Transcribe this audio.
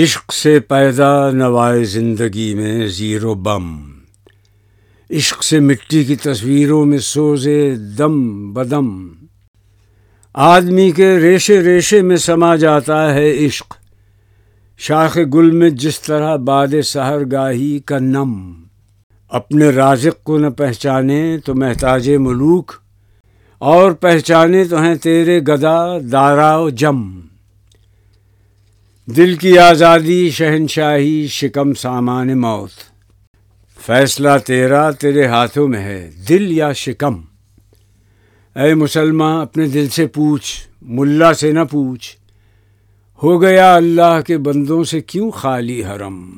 عشق سے پیدا نوائے زندگی میں زیر و بم، عشق سے مٹی کی تصویروں میں سوزے دم بدم، آدمی کے ریشے ریشے میں سما جاتا ہے عشق، شاخ گل میں جس طرح باد سحر گاہی کا نم۔ اپنے رازق کو نہ پہچانے تو محتاج ملوک، اور پہچانے تو ہیں تیرے گدا دارا و جم۔ دل کی آزادی شہنشاہی شکم سامان موت، فیصلہ تیرا تیرے ہاتھوں میں ہے دل یا شکم۔ اے مسلماں اپنے دل سے پوچھ، ملا سے نہ پوچھ، ہو گیا اللہ کے بندوں سے کیوں خالی حرم۔